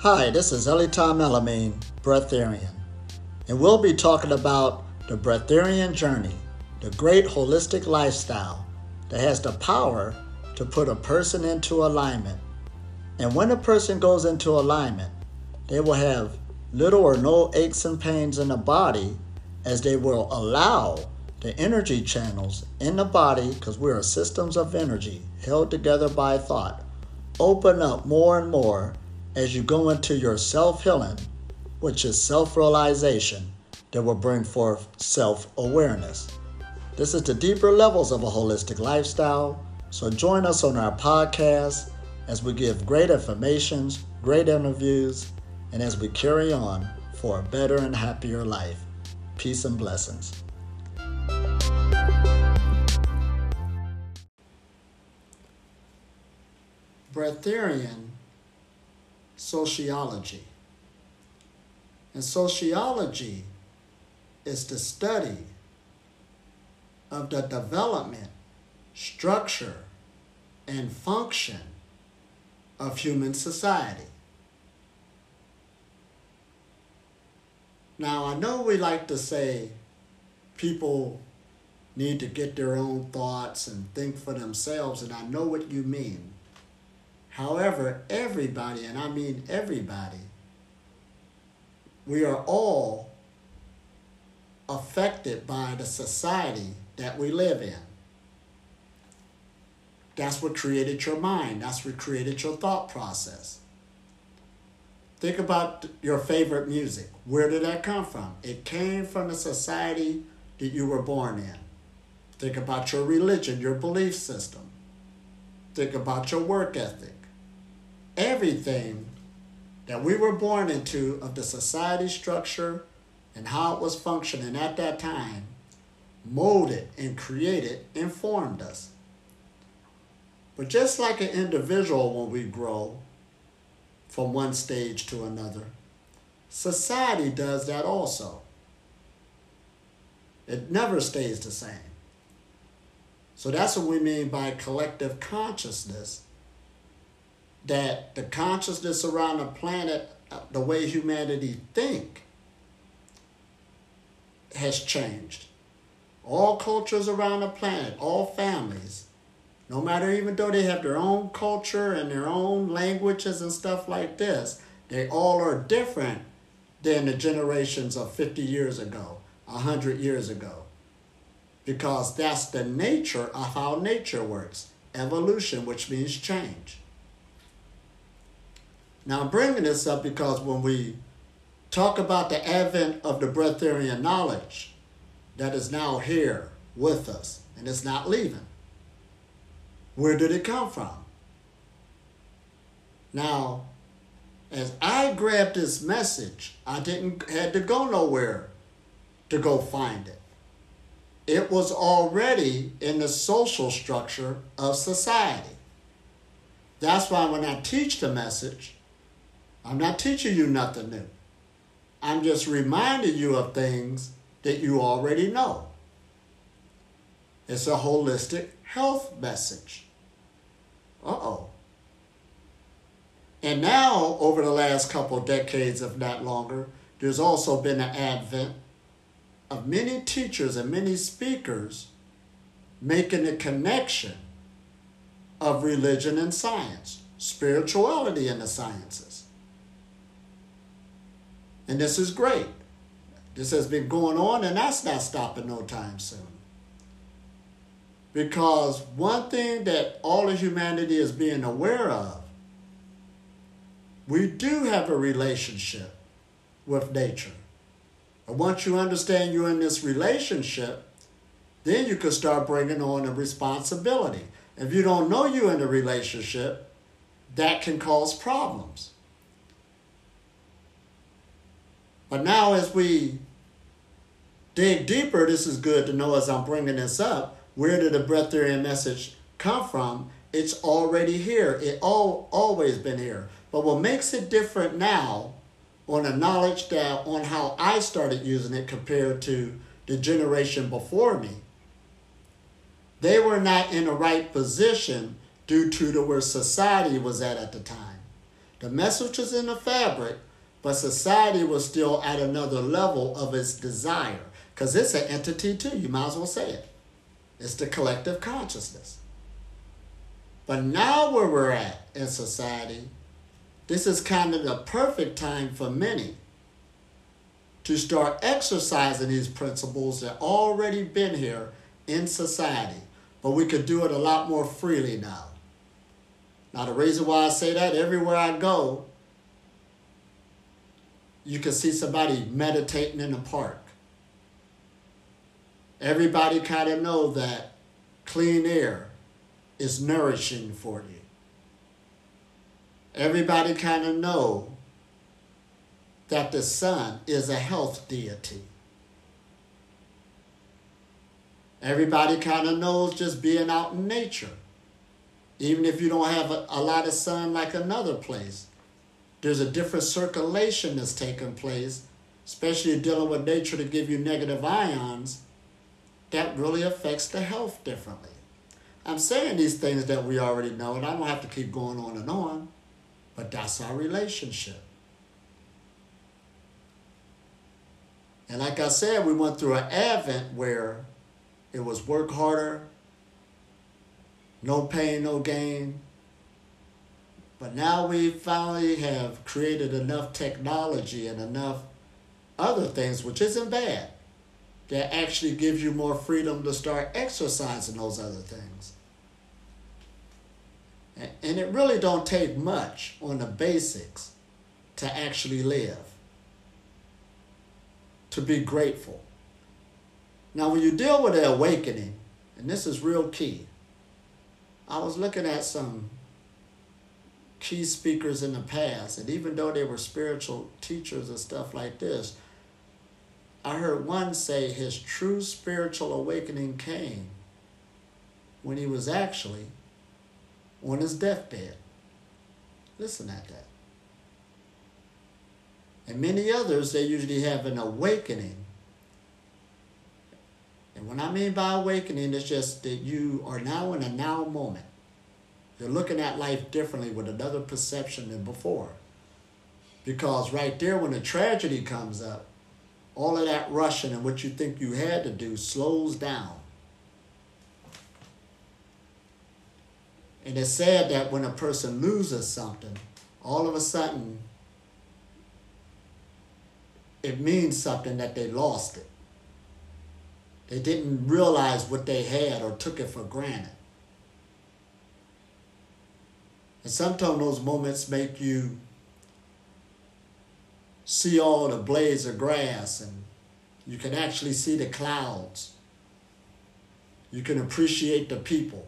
Hi, this is Elita Melamine, breatharian, and we'll be talking about the breatharian journey, the great holistic lifestyle that has the power to put a person into alignment. And when a person goes into alignment, they will have little or no aches and pains in the body, as they will allow the energy channels in the body, because we are systems of energy held together by thought, open up more and more as you go into your self-healing, which is self-realization, that will bring forth self-awareness. This is the deeper levels of a holistic lifestyle, so join us on our podcast as we give great information, great interviews, and as we carry on for a better and happier life. Peace and blessings. Breatharian sociology. And sociology is the study of the development, structure, and function of human society. Now, I know we like to say people need to get their own thoughts and think for themselves, and I know what you mean. However, everybody, and I mean everybody, we are all affected by the society that we live in. That's what created your mind. That's what created your thought process. Think about your favorite music. Where did that come from? It came from the society that you were born in. Think about your religion, your belief system. Think about your work ethic. Everything that we were born into of the society structure and how it was functioning at that time molded and created and formed us. But just like an individual, when we grow from one stage to another, society does that also. It never stays the same. So that's what we mean by collective consciousness, that the consciousness around the planet, the way humanity think, has changed. All cultures around the planet, all families, no matter, even though they have their own culture and their own languages and stuff like this, they all are different than the generations of 50 years ago, 100 years ago, because that's the nature of how nature works, evolution, which means change. Now, I'm bringing this up because when we talk about the advent of the breatharian knowledge that is now here with us and it's not leaving, where did it come from? Now, as I grabbed this message, I didn't had to go nowhere to go find it. It was already in the social structure of society. That's why when I teach the message, I'm not teaching you nothing new. I'm just reminding you of things that you already know. It's a holistic health message. Uh-oh. And now, over the last couple decades, if not longer, there's also been an advent of many teachers and many speakers making the connection of religion and science, spirituality and the sciences. And this is great. This has been going on, and that's not stopping no time soon. Because one thing that all of humanity is being aware of, we do have a relationship with nature. And once you understand you're in this relationship, then you can start bringing on a responsibility. If you don't know you're in a relationship, that can cause problems. But now, as we dig deeper, this is good to know as I'm bringing this up, where did the breatharian message come from? It's already here. It always been here. But what makes it different now on the knowledge that on how I started using it compared to the generation before me, they were not in the right position due to the where society was at the time. The message was in the fabric, but society was still at another level of its desire, because it's an entity too. You might as well say it. It's the collective consciousness. But now where we're at in society, this is kind of the perfect time for many to start exercising these principles that already been here in society, but we could do it a lot more freely now. Now, the reason why I say that, everywhere I go, you can see somebody meditating in the park. Everybody kind of know that clean air is nourishing for you. Everybody kind of know that the sun is a health deity. Everybody kind of knows just being out in nature. Even if you don't have a lot of sun like another place, there's a different circulation that's taking place, especially dealing with nature to give you negative ions, that really affects the health differently. I'm saying these things that we already know, and I don't have to keep going on and on, but that's our relationship. And like I said, we went through an advent where it was work harder, no pain, no gain. But now we finally have created enough technology and enough other things, which isn't bad, that actually gives you more freedom to start exercising those other things. And it really don't take much on the basics to actually live, to be grateful. Now, when you deal with the awakening, and this is real key, I was looking at some key speakers in the past, and even though they were spiritual teachers and stuff like this, I heard one say his true spiritual awakening came when he was actually on his deathbed. Listen at that. And many others, they usually have an awakening. And when I mean by awakening, it's just that you are now in a now moment. You're looking at life differently with another perception than before. Because right there, when the tragedy comes up, all of that rushing and what you think you had to do slows down. And it's sad that when a person loses something, all of a sudden, it means something that they lost it. They didn't realize what they had or took it for granted. And sometimes those moments make you see all the blades of grass, and you can actually see the clouds. You can appreciate the people.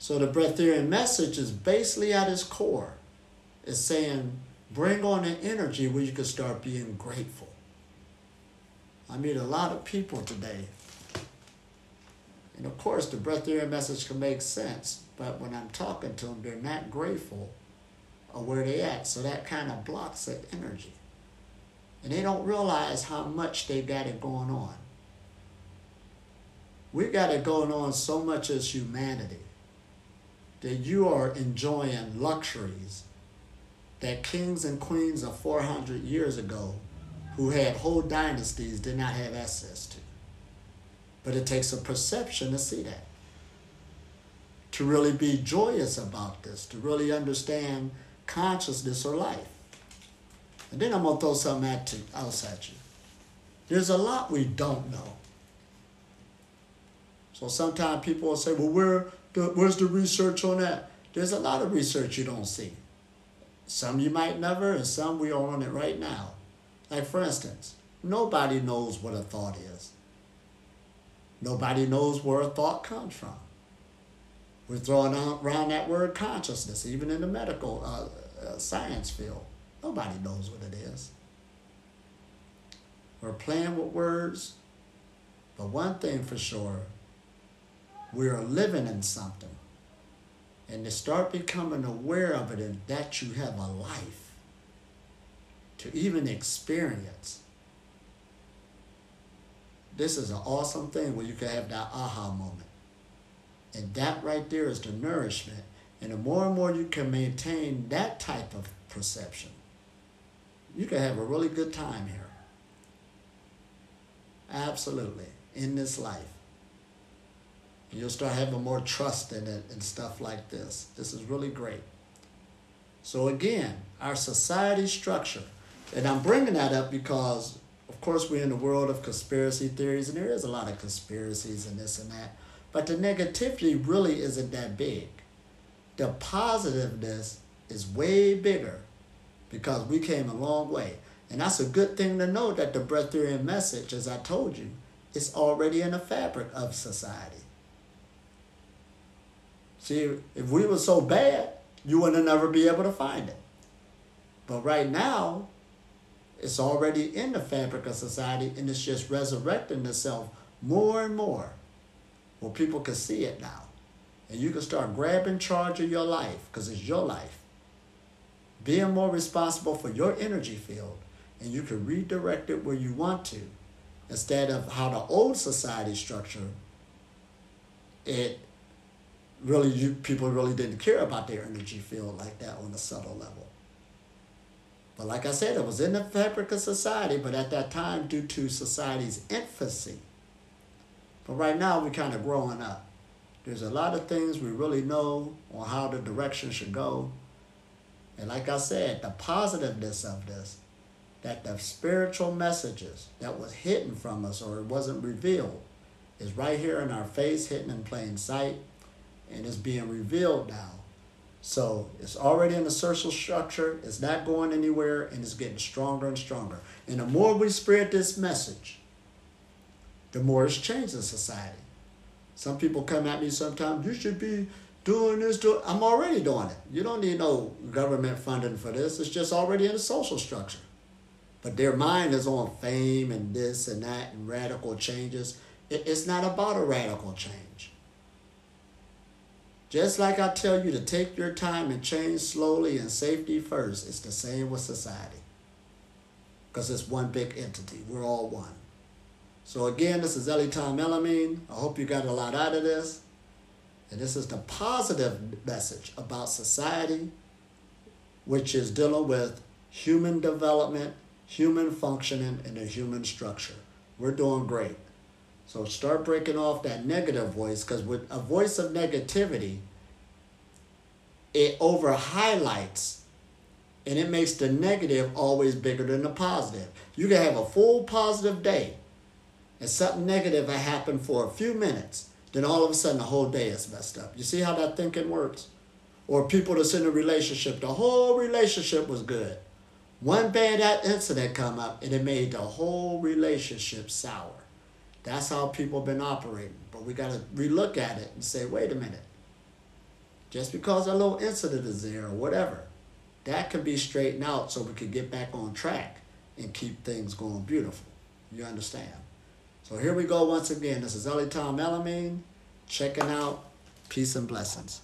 So the breatharian message is basically at its core. It's saying, bring on an energy where you can start being grateful. I meet a lot of people today. And of course, the breatharian message can make sense, but when I'm talking to them, they're not grateful of where they're at. So that kind of blocks that energy. And they don't realize how much they got it going on. We got it going on so much as humanity that you are enjoying luxuries that kings and queens of 400 years ago who had whole dynasties did not have access to. But it takes a perception to see that, to really be joyous about this, to really understand consciousness or life. And then I'm going to throw something else at you. There's a lot we don't know. So sometimes people will say, well, where's the research on that? There's a lot of research you don't see. Some you might never, and some we are on it right now. Like, for instance, nobody knows what a thought is. Nobody knows where a thought comes from. We're throwing around that word consciousness, even in the medical science field. Nobody knows what it is. We're playing with words, but one thing for sure, we are living in something. And to start becoming aware of it and that you have a life, to even experience. This is an awesome thing where you can have that aha moment. And that right there is the nourishment. And the more and more you can maintain that type of perception, you can have a really good time here. Absolutely. In this life. You'll start having more trust in it and stuff like this. This is really great. So again, our society structure. And I'm bringing that up because, of course, we're in the world of conspiracy theories, and there is a lot of conspiracies and this and that. But the negativity really isn't that big. The positiveness is way bigger because we came a long way. And that's a good thing to know, that the Breatharian message, as I told you, is already in the fabric of society. See, if we were so bad, you wouldn't ever be able to find it. But right now, it's already in the fabric of society, and it's just resurrecting itself more and more. Well, people can see it now. And you can start grabbing charge of your life, because it's your life. Being more responsible for your energy field, and you can redirect it where you want to, instead of how the old society structure, it really, people really didn't care about their energy field like that on a subtle level. But like I said, it was in the fabric of society, but at that time, due to society's infancy. But right now, we're kind of growing up. There's a lot of things we really know on how the direction should go. And like I said, the positiveness of this, that the spiritual messages that was hidden from us or it wasn't revealed is right here in our face, hidden in plain sight, and it's being revealed now. So it's already in the social structure, it's not going anywhere, and it's getting stronger and stronger. And the more we spread this message, the more it's changing society. Some people come at me sometimes, you should be doing this. I'm already doing it. You don't need no government funding for this. It's just already in the social structure. But their mind is on fame and this and that and radical changes. It's not about a radical change. Just like I tell you to take your time and change slowly and safety first, it's the same with society. Because it's one big entity. We're all one. So again, this is Elita Melamine. I hope you got a lot out of this. And this is the positive message about society, which is dealing with human development, human functioning, and the human structure. We're doing great. So start breaking off that negative voice, because with a voice of negativity, it over highlights and it makes the negative always bigger than the positive. You can have a full positive day and something negative will happen for a few minutes, then all of a sudden the whole day is messed up. You see how that thinking works? Or people that's in a relationship, the whole relationship was good. One bad incident come up and it made the whole relationship sour. That's how people have been operating. But we got to relook at it and say, wait a minute. Just because a little incident is there or whatever, that can be straightened out so we can get back on track and keep things going beautiful. You understand? So here we go once again. This is Elita Melamine checking out. Peace and blessings.